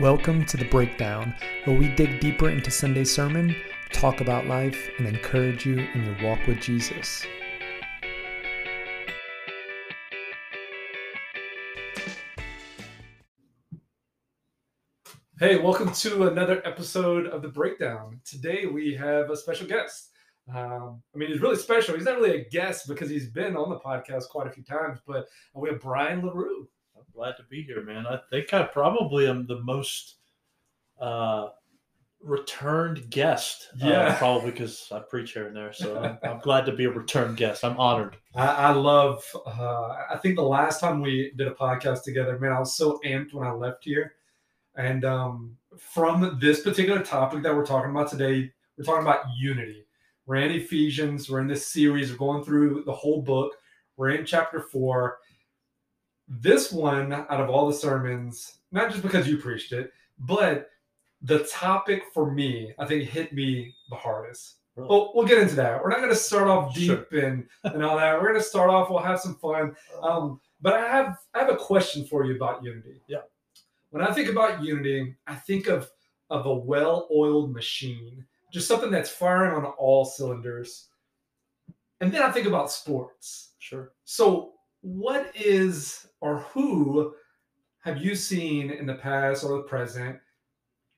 Welcome to The Breakdown, where we dig deeper into Sunday's sermon, talk about life, and encourage you in your walk with Jesus. Hey, welcome to another episode of The Breakdown. Today we have a special guest. He's really special. He's not really a guest because he's been on the podcast quite a few times, but we have Brian LaRue. Glad to be here, man. I think I probably am the most returned guest. Probably because I preach here and there. So I'm glad to be a return guest. I'm honored. I think the last time we did a podcast together, man, I was so amped when I left here. And from this particular topic that we're talking about today, we're talking about unity. We're in Ephesians. We're in this series. We're going through the whole book. We're in chapter 4. This one, out of all the sermons, not just because you preached it, but the topic for me, I think, hit me the hardest. Really? Well, we'll get into that. We're not going to start off deep and all that. We're going to start off. We'll have some fun. But I have a question for you about unity. Yeah. When I think about unity, I think of a well-oiled machine, just something that's firing on all cylinders. And then I think about sports. Sure. So what is or who have you seen in the past or the present,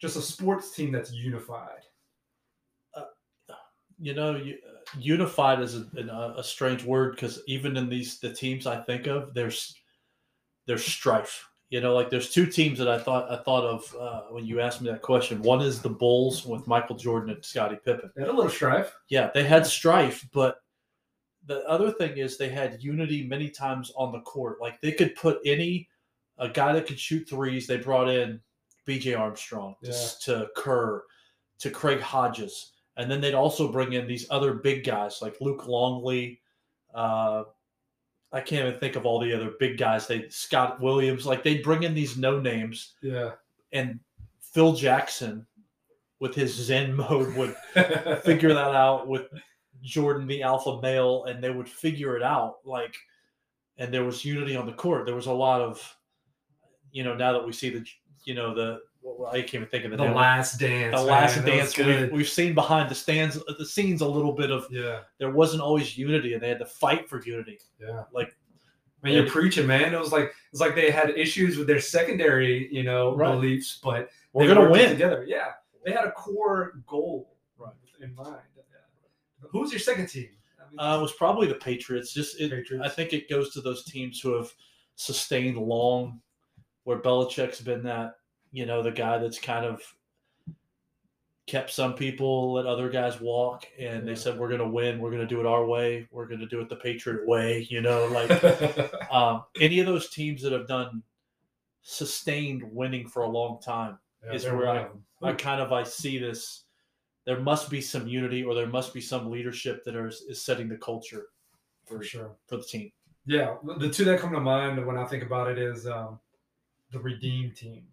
just a sports team that's unified? Unified is a strange word because even in the teams I think of, there's strife. You know, like there's two teams that I thought of when you asked me that question. One is the Bulls with Michael Jordan and Scottie Pippen. They had a little strife. Yeah, they had strife, but the other thing is they had unity many times on the court. Like they could put a guy that could shoot threes. They brought in B.J. Armstrong to Kerr, to Craig Hodges. And then they'd also bring in these other big guys like Luke Longley. I can't even think of all the other big guys. Scott Williams, like they'd bring in these no names. Yeah. And Phil Jackson with his Zen mode would figure that out with Jordan, the alpha male, and they would figure it out. Like, and there was unity on the court. There was a lot of, now that we see I can't even think of the name. The Last Dance. We've seen behind the scenes a little bit of, there wasn't always unity and they had to fight for unity. Yeah. Like, man, you're preaching, man. It's like they had issues with their secondary, right, beliefs, but we're going to win together. Yeah. They had a core goal in mind. Who was your second team? It was probably the Patriots. I think it goes to those teams who have sustained long, where Belichick's been that, the guy that's kind of kept some people, let other guys walk, and they said, we're going to win. We're going to do it our way. We're going to do it the Patriot way, any of those teams that have done sustained winning for a long time is where I see this. There must be some unity or there must be some leadership that is setting the culture for the team. Yeah. The two that come to mind when I think about it is the Redeem Team.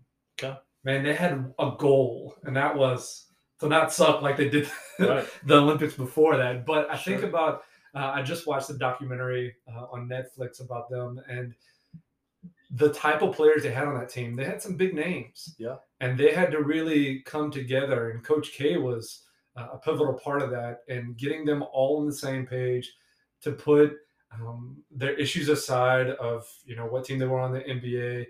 Okay. Man, they had a goal, and that was to not suck like they did the Olympics before that. But I think about I just watched a documentary on Netflix about them and the type of players they had on that team. They had some big names. Yeah. And they had to really come together, and Coach K was a pivotal part of that, and getting them all on the same page to put their issues aside of, what team they were on, the NBA,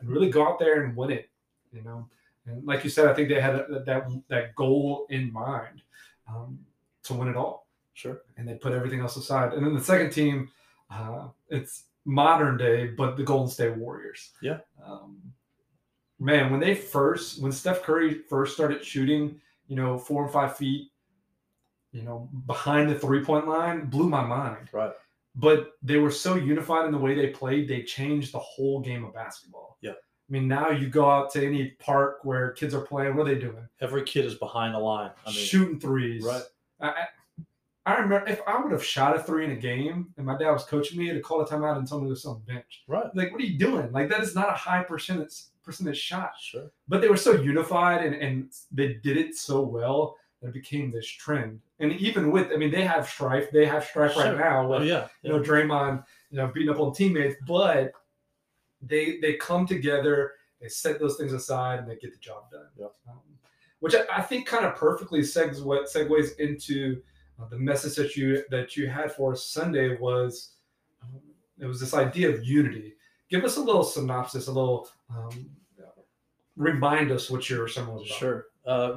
and really go out there and win it, And like you said, I think they had that goal in mind to win it all. Sure. And they put everything else aside. And then the second team, it's modern day, but the Golden State Warriors. Yeah. Man, when Steph Curry first started shooting, 4 and 5 feet, behind the three-point line, blew my mind. Right. But they were so unified in the way they played, they changed the whole game of basketball. Yeah. I mean, now you go out to any park where kids are playing, what are they doing? Every kid is behind the line. Shooting threes. Right. I remember if I would have shot a three in a game and my dad was coaching me, he'd call a timeout and tell me to sit on the bench. Right. Like, what are you doing? Like, that is not a high percentage shot. Sure. But they were so unified and they did it so well that it became this trend. And even with, they have strife. They have strife right now with, Draymond, beating up on teammates. But they come together They set those things aside and they get the job done. Yep. Which I think kind of perfectly segues into the message that you had for us Sunday was it was this idea of unity. Give us a little synopsis, a little remind us what your sermon was about. Sure.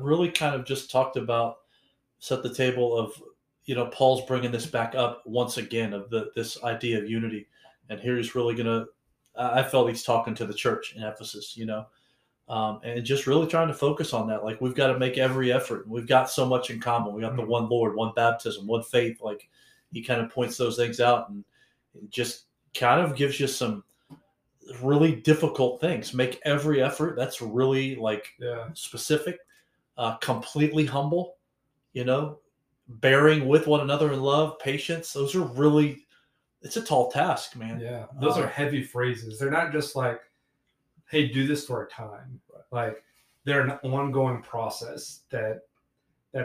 Really kind of just talked about, set the table of, you know, Paul's bringing this back up once again of this idea of unity. And here he's really going to, I felt he's talking to the church in Ephesus, you know, and just really trying to focus on that. Like, we've got to make every effort. We've got so much in common. We got the one Lord, one baptism, one faith. Like, he kind of points those things out and just kind of gives you some really difficult things. Make every effort. That's really specific, completely humble, you know, bearing with one another in love, patience. Those are really, it's a tall task, man. Yeah. Those are heavy phrases. They're not just like, hey, do this for a time. Like, they're an ongoing process that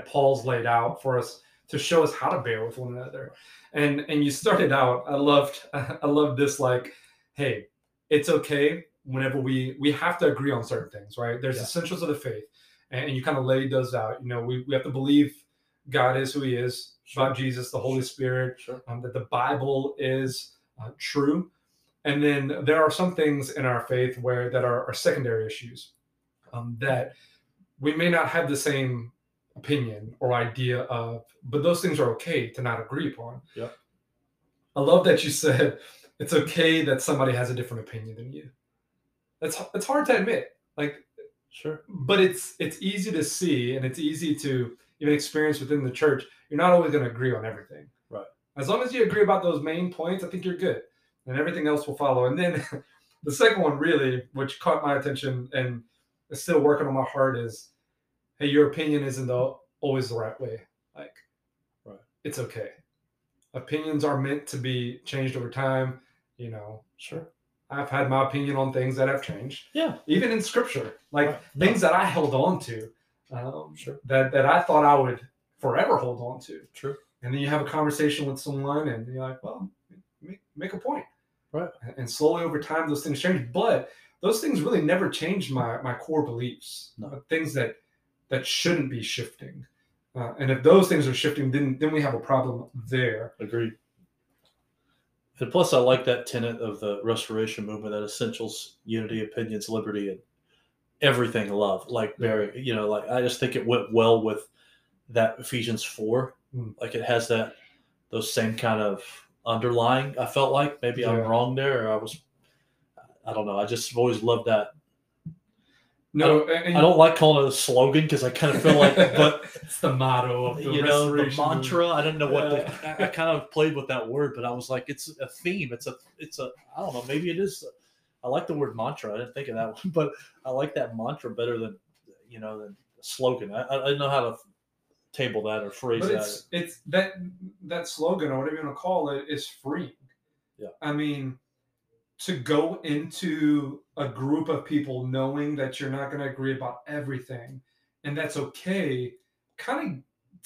Paul's laid out for us to show us how to bear with one another. And you started out, I loved this, like, hey, it's okay whenever we have to agree on certain things, right? There's essentials of the faith. And you kind of laid those out. You know, we have to believe God is who he is, about Jesus, the Holy Spirit, that the Bible is true. And then there are some things in our faith that are secondary issues that we may not have the same opinion or idea of, but those things are okay to not agree upon. Yeah. I love that you said it's okay that somebody has a different opinion than you. That's hard to admit. Like, sure. But it's easy to see, and it's easy to even experience within the church. You're not always going to agree on everything. Right. As long as you agree about those main points, I think you're good. And everything else will follow. And then the second one really, which caught my attention and is still working on my heart, is, hey, your opinion isn't always the right way. Like, right. It's okay. Opinions are meant to be changed over time. You know, sure. I've had my opinion on things that have changed. Yeah. Even in scripture, like things that I held on to, that I thought I would forever hold on to. True. And then you have a conversation with someone and you're like, well, make a point. Right. And slowly over time, those things change. But those things really never changed my core beliefs, things that shouldn't be shifting. And if those things are shifting, then we have a problem there. Agreed. And plus, I like that tenet of the Restoration Movement, that essentials, unity, opinions, liberty, and everything love. Like, very, you know, like, I just think it went well with that Ephesians 4. Mm. Like, it has those same kind of underlying. I felt like maybe I'm wrong there, or I don't know. I just always loved that. No, I don't like calling it a slogan, because I kind of feel like, but it's the motto of the Restoration, the mantra. I don't know what I kind of played with that word, but I was like, it's a theme. It's a. I don't know. Maybe it is. I like the word mantra. I didn't think of that one, but I like that mantra better than a slogan. I don't know how to table that or phrase that. It's that slogan, or whatever you want to call it, is freeing. Yeah. I mean, to go into a group of people knowing that you're not going to agree about everything, and that's okay, kind of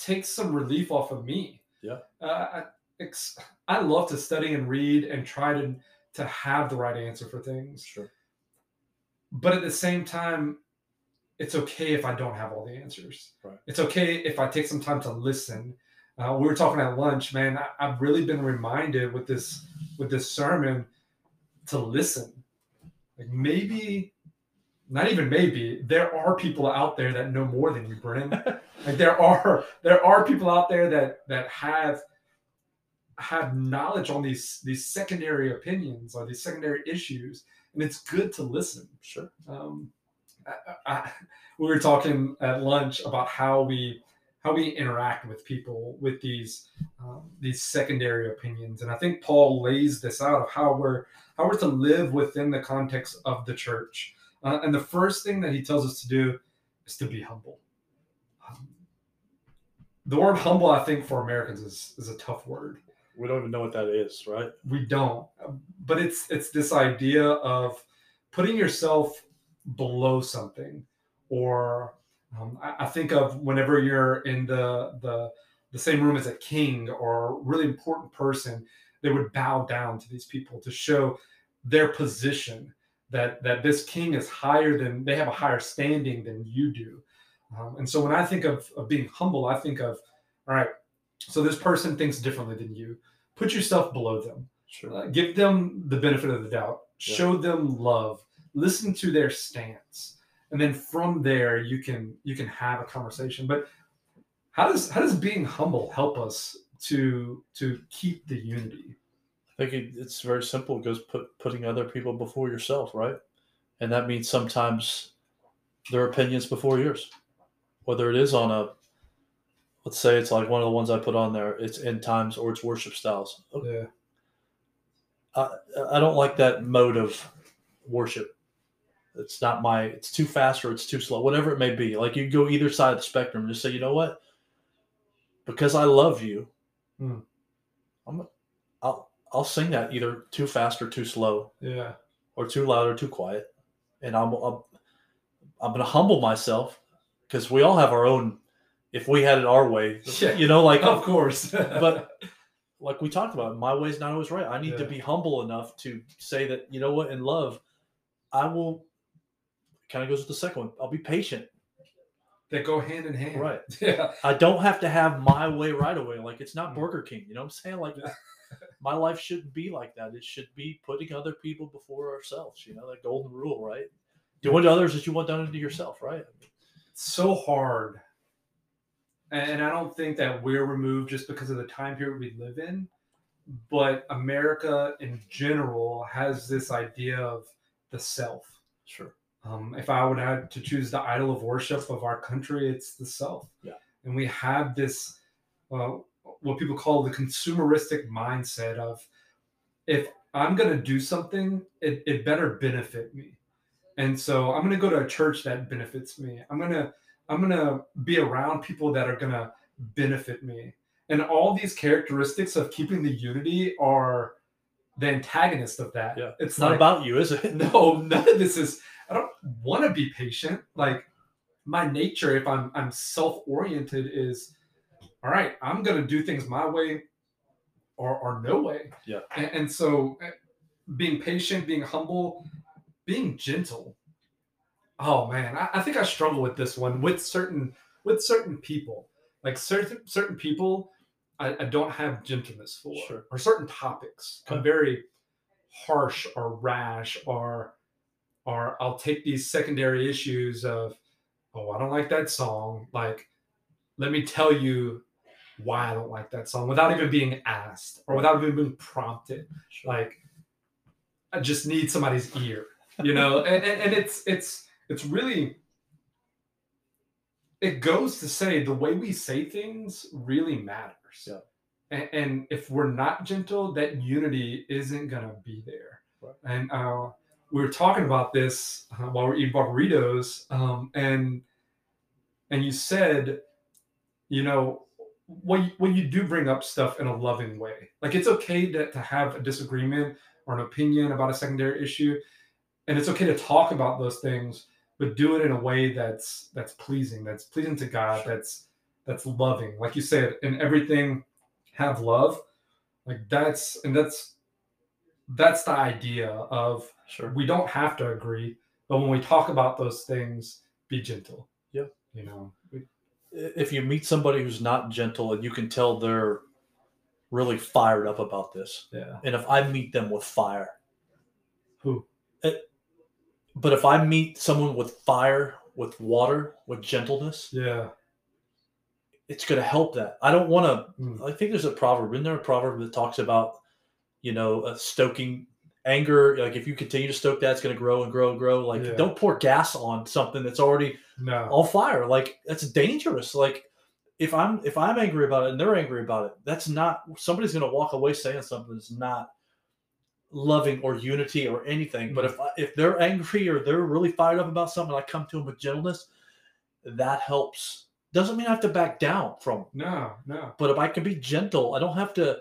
takes some relief off of me. Yeah. I love to study and read and try to have the right answer for things. Sure. But at the same time, it's okay if I don't have all the answers. Right. It's okay if I take some time to listen. We were talking at lunch, man. I've really been reminded with this sermon to listen. Like, maybe, not even maybe, there are people out there that know more than you, Brennan. Like, there are people out there that have knowledge on these secondary opinions or these secondary issues, and it's good to listen. Sure. We were talking at lunch about how we interact with people with these secondary opinions, and I think Paul lays this out of how we're to live within the context of the church. And the first thing that he tells us to do is to be humble. The word humble, I think, for Americans is a tough word. We don't even know what that is, right? We don't. But it's this idea of putting yourself below something, or I think of whenever you're in the same room as a king or a really important person, they would bow down to these people to show their position. that this king is higher than, they have a higher standing than you do. And so when I think of being humble, I think of, all right, so this person thinks differently than you. Put yourself below them. Sure. Give them the benefit of the doubt. Yeah. Show them love. Listen to their stance. And then from there, you can have a conversation. But how does being humble help us to keep the unity? I think it's very simple. It goes putting other people before yourself, right? And that means sometimes their opinions before yours, whether it is on a, let's say it's like one of the ones I put on there, it's end times or it's worship styles. Okay. Yeah. I don't like that mode of worship. It's not my, it's too fast or it's too slow, whatever it may be. Like you go either side of the spectrum and just say, you know what? Because I love you, I'll sing that either too fast or too slow, yeah, or too loud or too quiet, and I'm gonna humble myself because we all have our own. If we had it our way, yeah. You know, like of course, but like we talked about, my way's not always right. I need to be humble enough to say that, you know what, in love, I will. Kind of goes with the second one. I'll be patient. They go hand in hand, right? Yeah, I don't have to have my way right away. Like it's not Burger King, you know what I'm saying? Like. My life shouldn't be like that. It should be putting other people before ourselves. You know, that golden rule, right? Do unto others as you want done unto yourself, right? It's so hard. And I don't think that we're removed just because of the time period we live in. But America in general has this idea of the self. Sure. If I would have to choose the idol of worship of our country, it's the self. Yeah. And we have this... what people call the consumeristic mindset of, if I'm going to do something, it better benefit me. And so I'm going to go to a church that benefits me. I'm going to be around people that are going to benefit me. And all these characteristics of keeping the unity are the antagonist of that. Yeah. It's not like, about you, is it? No, none of this is, I don't want to be patient. Like my nature, if I'm self-oriented, is, all right, I'm going to do things my way or no way. Yeah. And so being patient, being humble, being gentle. Oh, man, I think I struggle with this one with certain people. Like certain people I don't have gentleness for. Sure. Or certain topics. Okay. I'm very harsh or rash or I'll take these secondary issues of, oh, I don't like that song. Like, let me tell you why I don't like that song without even being asked or without even being prompted. Sure. Like I just need somebody's ear, you know, and it's really, it goes to say the way we say things really matters. Yeah. And if we're not gentle, that unity isn't going to be there. Right. And we were talking about this while we were eating burritos, and you said, you know, when you do bring up stuff in a loving way, like it's okay to have a disagreement or an opinion about a secondary issue, and it's okay to talk about those things, but do it in a way that's pleasing to God, sure. that's loving. Like you said, in everything, have love. Like that's the idea of, sure, we don't have to agree, but when we talk about those things, be gentle. Yeah, you know. If you meet somebody who's not gentle and you can tell they're really fired up about this. Yeah. And if I meet them with fire, but if I meet someone with fire, with water, with gentleness, yeah, it's going to help that. I don't want to, I think there's a proverb, isn't there a proverb that talks about, you know, stoking anger. Like if you continue to stoke that, it's going to grow and grow and grow. Like, yeah, don't pour gas on something that's already on fire. Like that's dangerous. Like if I'm angry about it and they're angry about it, that's not, somebody's going to walk away saying something that's not loving or unity or anything. But if they're angry or they're really fired up about something, I come to them with gentleness. That helps. Doesn't mean I have to back down from them. No. But if I can be gentle, I don't have to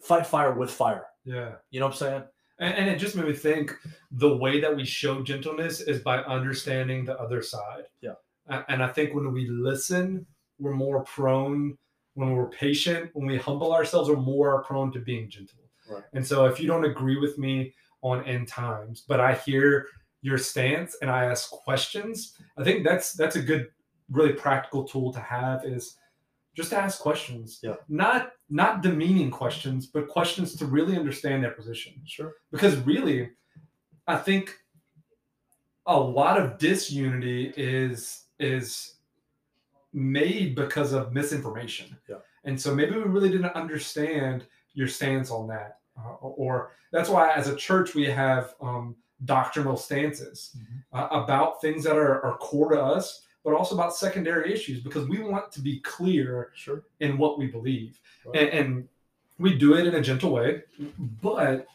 fight fire with fire. Yeah. You know what I'm saying? And it just made me think the way that we show gentleness is by understanding the other side. Yeah. And I think when we listen, we're more prone, when we're patient, when we humble ourselves, we're more prone to being gentle. Right. And so if you don't agree with me on end times, but I hear your stance and I ask questions. I think that's a good, really practical tool to have, is just to ask questions. Yeah. Not demeaning questions, but questions to really understand their position. Sure. Because really, I think a lot of disunity is made because of misinformation. Yeah. And so maybe we really didn't understand your stance on that. Or that's why as a church we have doctrinal stances about things that are core to us, but also about secondary issues, because we want to be clear in what we believe. Right. And we do it in a gentle way, but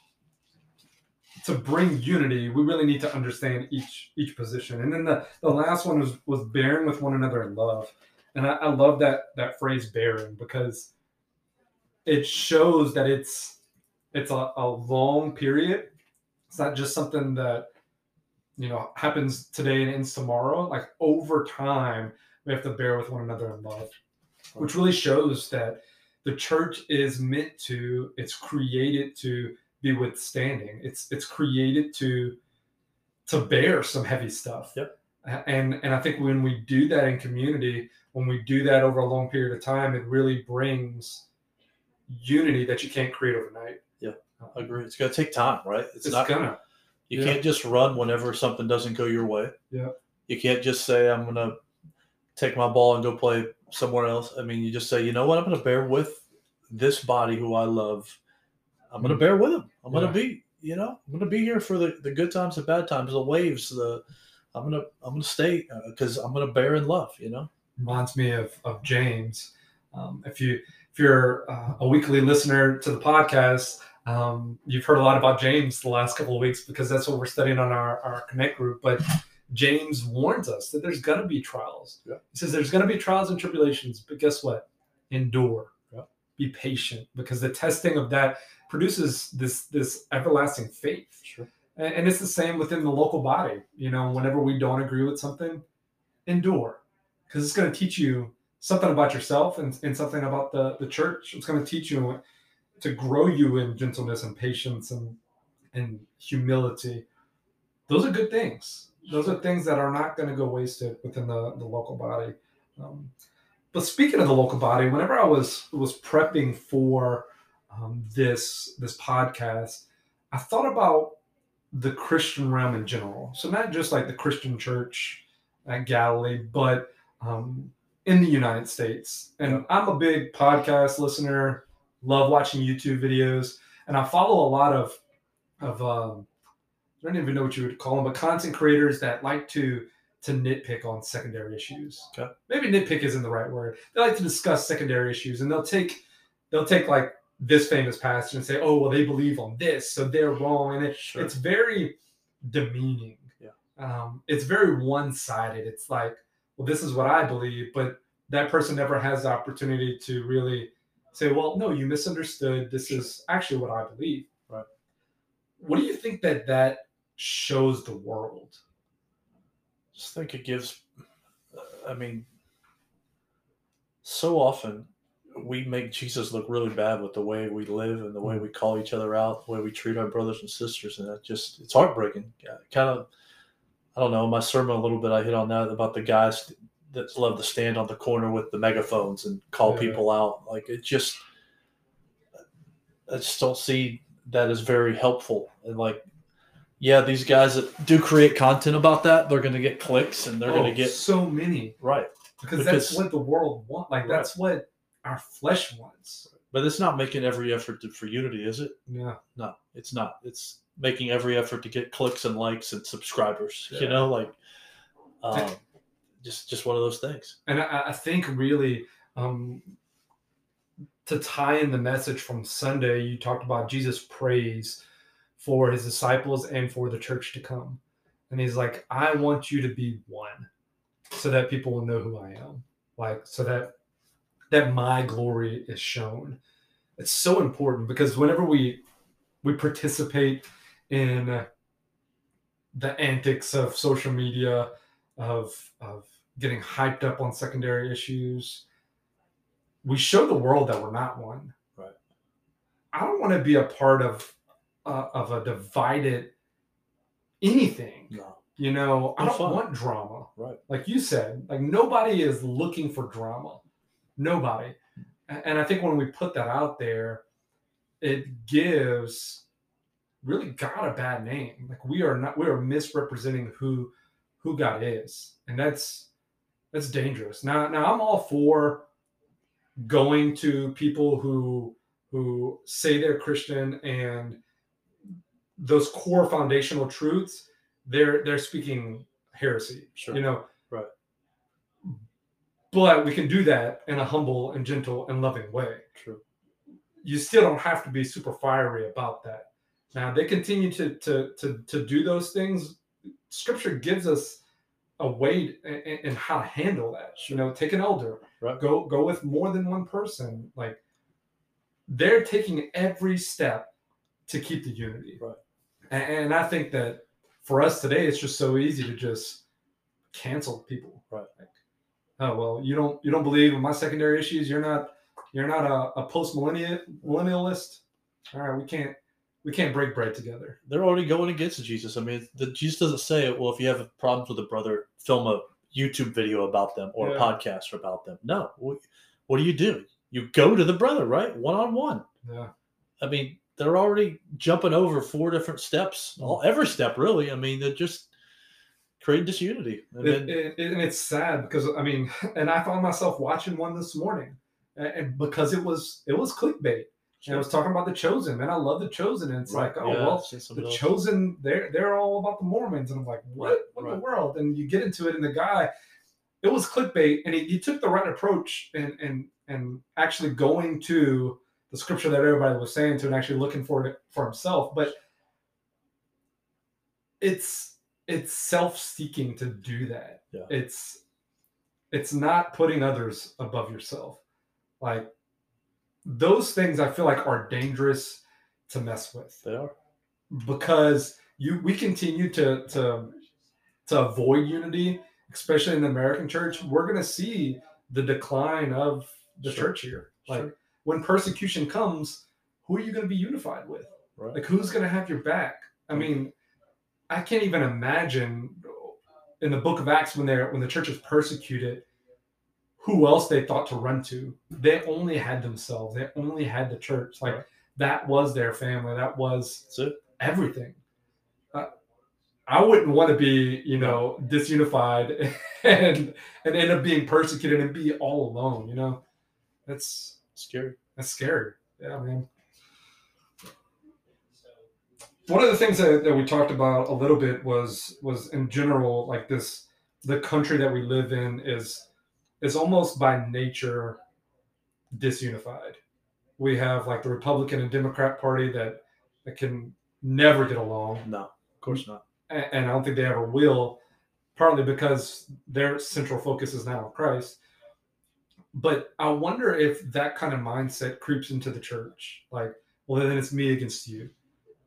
to bring unity, we really need to understand each position. And then the last one was bearing with one another in love. And I love that phrase bearing, because it shows that it's a long period. It's not just something that, happens today and ends tomorrow. Like, over time, we have to bear with one another in love, which really shows that the church is meant to, it's created to be withstanding. It's created to bear some heavy stuff. Yep. And I think when we do that in community, when we do that over a long period of time, it really brings unity that you can't create overnight. I agree. It's going to take time, right? It's not going to. You can't just run whenever something doesn't go your way. Yeah. You can't just say, I'm going to take my ball and go play somewhere else. I mean, you just say, you know what? I'm going to bear with this body who I love. I'm going to bear with him. I'm going to be, I'm going to be here for the good times, the bad times, the waves. I'm going to stay because I'm going to bear in love, Reminds me of James. If you're a weekly listener to the podcast, you've heard a lot about James the last couple of weeks, because that's what we're studying on our Connect group. But James warns us that there's going to be trials. Yeah. He says there's going to be trials and tribulations, but guess what? Endure. Yeah. Be patient, because the testing of that produces this everlasting faith. Sure. And it's the same within the local body. Whenever we don't agree with something, endure, because it's going to teach you something about yourself and something about the church. It's going to teach you to grow you in gentleness and patience and humility. Those are good things. Those are things that are not going to go wasted within the local body. But speaking of the local body, whenever I was prepping for this podcast, I thought about the Christian realm in general. So not just like the Christian church at Galilee, but in the United States. And I'm a big podcast listener. Love watching YouTube videos, and I follow a lot of I don't even know what you would call them, but content creators that like to nitpick on secondary issues. Okay. Maybe nitpick isn't the right word. They like to discuss secondary issues, and they'll take like this famous passage and say, oh, well, they believe on this, so they're wrong, and it's very demeaning. Yeah. It's very one-sided. It's like, well, this is what I believe, but that person never has the opportunity to really say, well, no, you misunderstood. This is actually what I believe. Right. What do you think that shows the world? I just think it gives, so often we make Jesus look really bad with the way we live and the way we call each other out, the way we treat our brothers and sisters. And that just, it's heartbreaking. Kind of, I don't know, my sermon a little bit, I hit on that about the guys that love to stand on the corner with the megaphones and call people out. Like, it just, I just don't see that as very helpful. And like, yeah, these guys that do create content about that, they're going to get clicks and they're going to get so many. Right. Because that's what the world wants. Like, that's what our flesh wants. But it's not making every effort for unity, is it? Yeah. No, it's not. It's making every effort to get clicks and likes and subscribers, Just one of those things. And I think really to tie in the message from Sunday, you talked about Jesus prays for his disciples and for the church to come. And he's like, I want you to be one so that people will know who I am. Like, so that my glory is shown. It's so important, because whenever we participate in the antics of social media, of getting hyped up on secondary issues, we show the world that we're not one. Right. I don't want to be a part of of a divided anything. No. You know, I don't want drama. Right. Like you said, like nobody is looking for drama. Nobody. And I think when we put that out there, it gives really God a bad name. Like we are misrepresenting who God is. And that's dangerous. Now I'm all for going to people who say they're Christian and those core foundational truths, they're speaking heresy, sure. You know, right. But we can do that in a humble and gentle and loving way. True. You still don't have to be super fiery about that. Now they continue to do those things. Scripture gives us a way in how to handle that. Sure. You know, take an elder, right. Go with more than one person. Like they're taking every step to keep the unity. Right. And I think that, for us today, it's just so easy to just cancel people. Right. Like, oh well, you don't believe in my secondary issues. You're not a post-millennialist. All right, we can't break bread together. They're already going against Jesus. I mean, Jesus doesn't say, well, if you have problems with a brother, film a YouTube video about them or a podcast about them. No. What do? You go to the brother, right? One-on-one. Yeah. I mean, they're already jumping over four different steps, every step, really. I mean, they're just creating disunity. And it's sad because, I mean, and I found myself watching one this morning and because it was clickbait. Sure. And I was talking about The Chosen. Man, I love The Chosen. And it's right. Like, oh, yeah, well, The else. Chosen, they're all about the Mormons. And I'm like, what right. in the world? And you get into it, and the guy, it was clickbait. And he took the right approach and actually going to the scripture that everybody was saying to and actually looking for it for himself. But it's self-seeking to do that. Yeah. It's not putting others above yourself. Like those things I feel like are dangerous to mess with. They are. Because we continue to avoid unity, especially in the American church. We're going to see the decline of the church here. Like when persecution comes, who are you going to be unified with? Right. Like, who's going to have your back? I mean, I can't even imagine in the book of Acts when the church is persecuted, who else they thought to run to. They only had themselves. They only had the church. Like, that was their family. That was everything. I wouldn't want to be, you know, disunified and end up being persecuted and be all alone, you know? That's scary. Yeah, man. One of the things that we talked about a little bit was in general, like the country that we live in is almost by nature disunified. We have like the Republican and Democrat Party that can never get along. No, of course not. And I don't think they ever will, partly because their central focus is now on Christ. But I wonder if that kind of mindset creeps into the church. Like, well, then it's me against you.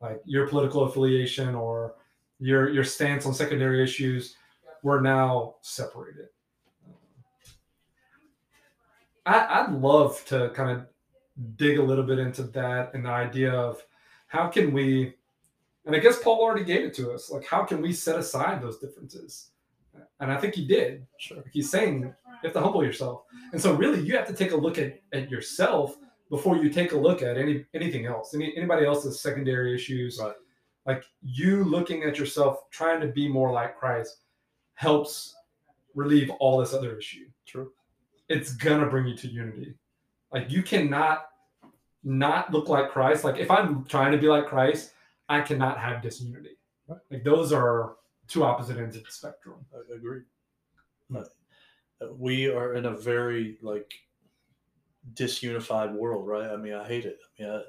Like your political affiliation or your stance on secondary issues, we're now separated. I'd love to kind of dig a little bit into that and the idea of how can we, and I guess Paul already gave it to us, like how can we set aside those differences? And I think he did. Sure. He's saying, you have to humble yourself. And so really you have to take a look at yourself before you take a look at anything else, anybody else's secondary issues. Right. Like you looking at yourself, trying to be more like Christ helps relieve all this other issue. True. It's going to bring you to unity. Like you cannot not look like Christ. Like if I'm trying to be like Christ, I cannot have disunity. Right. Like those are two opposite ends of the spectrum. I agree. No. We are in a very like disunified world, right? I mean, I hate it. I mean,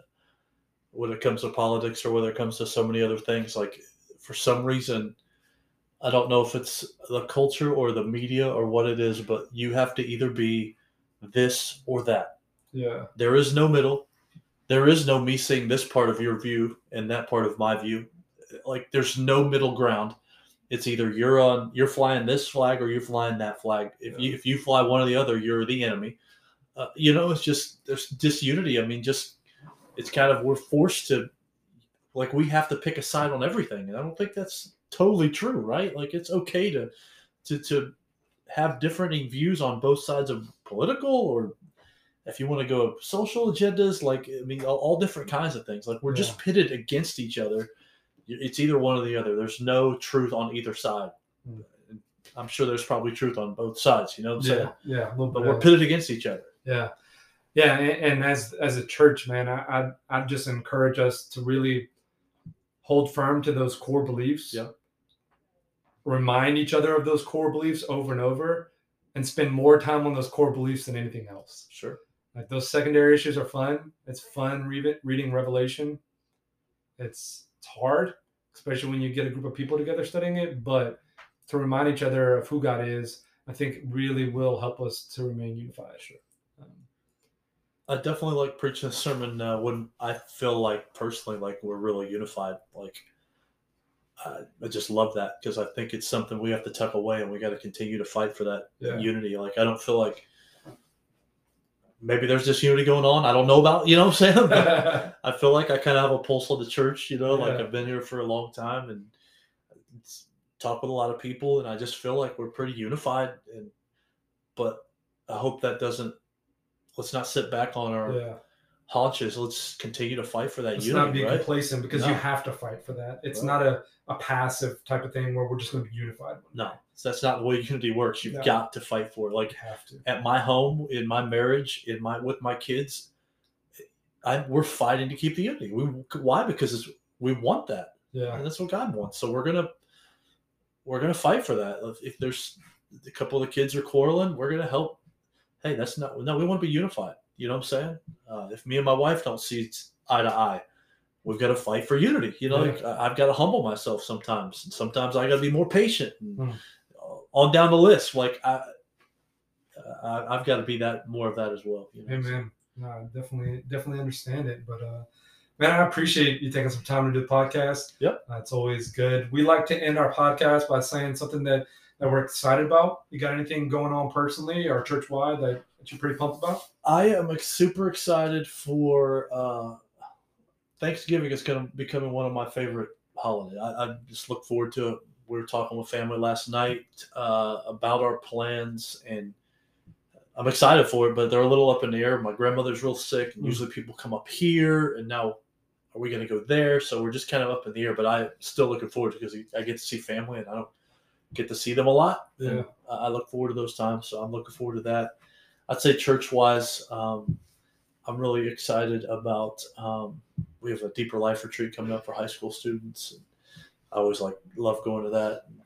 when it comes to politics or whether it comes to so many other things, like for some reason, I don't know if it's the culture or the media or what it is, but you have to either be this or that. Yeah. There is no middle. There is no me seeing this part of your view and that part of my view. Like there's no middle ground. It's either you're flying this flag or you're flying that flag. If you fly one or the other, you're the enemy. It's just there's disunity. I mean, just it's kind of we're forced to like we have to pick a side on everything. And I don't think that's totally true, right? Like it's okay to have differing views on both sides of political, or if you want to go social agendas, like, I mean, all different kinds of things. Like we're just pitted against each other. It's either one or the other. There's no truth on either side. I'm sure there's probably truth on both sides, you know what I'm saying? Yeah. But we're pitted against each other. Yeah. Yeah. And as a church, man, I just encourage us to really hold firm to those core beliefs. Yeah. Remind each other of those core beliefs over and over, and spend more time on those core beliefs than anything else. Sure. Like those secondary issues are fun. It's fun reading Revelation. It's hard, especially when you get a group of people together studying it, but to remind each other of who God is, I think really will help us to remain unified. Sure. I definitely like preaching a sermon when I feel like personally, like we're really unified. Like I just love that, because I think it's something we have to tuck away, and we got to continue to fight for that unity. Like I don't feel like maybe there's this unity going on. I don't know about, you know what I'm saying? But I feel like I kind of have a pulse of the church, you know, like I've been here for a long time and talk with a lot of people, and I just feel like we're pretty unified. And but I hope that doesn't, let's not sit back on our haunches. Let's continue to fight for that. Let's unity, not be complacent, because you have to fight for that. It's not a passive type of thing where we're just going to be unified. No, so that's not the way unity works. You've got to fight for it. Like have to. At my home, in my marriage, with my kids, we're fighting to keep the unity. Why? Because we want that. Yeah, and that's what God wants. So we're gonna fight for that. If there's a couple of the kids are quarreling, we're gonna help. Hey, that's not. No, we want to be unified. You know what I'm saying? If me and my wife don't see eye to eye, we've got to fight for unity. You know, like I've got to humble myself sometimes. And sometimes I got to be more patient. And on down the list, like I've got to be that more of that as well. You know? Amen. No, I definitely understand it. But man, I appreciate you taking some time to do the podcast. Yep, that's always good. We like to end our podcast by saying something that we're excited about. You got anything going on personally or church-wide that you're pretty pumped about? I am super excited for Thanksgiving. It's going to be becoming one of my favorite holidays. I just look forward to it. We were talking with family last night about our plans, and I'm excited for it, but they're a little up in the air. My grandmother's real sick, and usually people come up here, and now are we going to go there? So we're just kind of up in the air, but I'm still looking forward to it, because I get to see family, and I don't get to see them a lot. And I look forward to those times, so I'm looking forward to that. I'd say church-wise, I'm really excited about we have a Deeper Life retreat coming up for high school students. And I always love going to that, and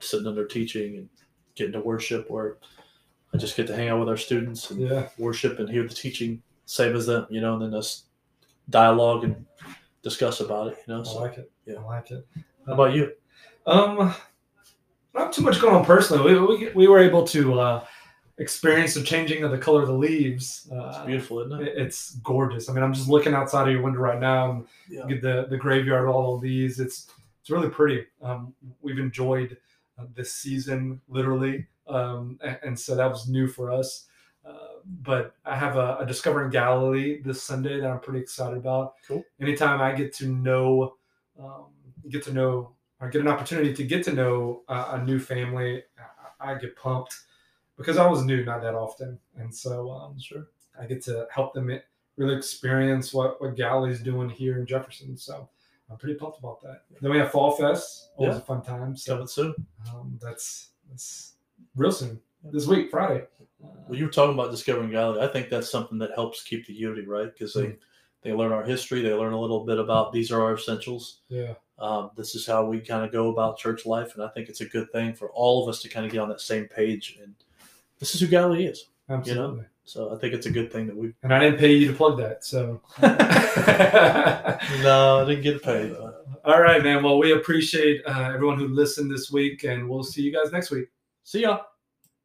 sitting under teaching and getting to worship, where I just get to hang out with our students and worship and hear the teaching, same as them, you know, and then us dialogue and discuss about it, you know. So, I like it. Yeah, I like it. How about you? Not too much going on personally. We were able to experience the changing of the color of the leaves. It's beautiful, isn't it? It's gorgeous. I mean, I'm just looking outside of your window right now, and get the graveyard, all of these. It's really pretty. We've enjoyed this season, literally. And so that was new for us. But I have a Discovering Galilee this Sunday that I'm pretty excited about. Cool. Anytime I get to know, or get an opportunity to get to know a new family, I get pumped, because I was new not that often. And so I get to help them really experience what Galilee's doing here in Jefferson. So I'm pretty pumped about that. Then we have Fall Fest, always a fun time. So, coming soon. That's real soon, this week, Friday. Well, you were talking about Discovering Galilee. I think that's something that helps keep the unity, right? Because they learn our history. They learn a little bit about these are our essentials. Yeah. This is how we kind of go about church life. And I think it's a good thing for all of us to kind of get on that same page. And this is who Galilee is. Absolutely. You know? So I think it's a good thing that we. And I didn't pay you to plug that. So. No, I didn't get paid. All right, man. Well, we appreciate everyone who listened this week, and we'll see you guys next week. See y'all.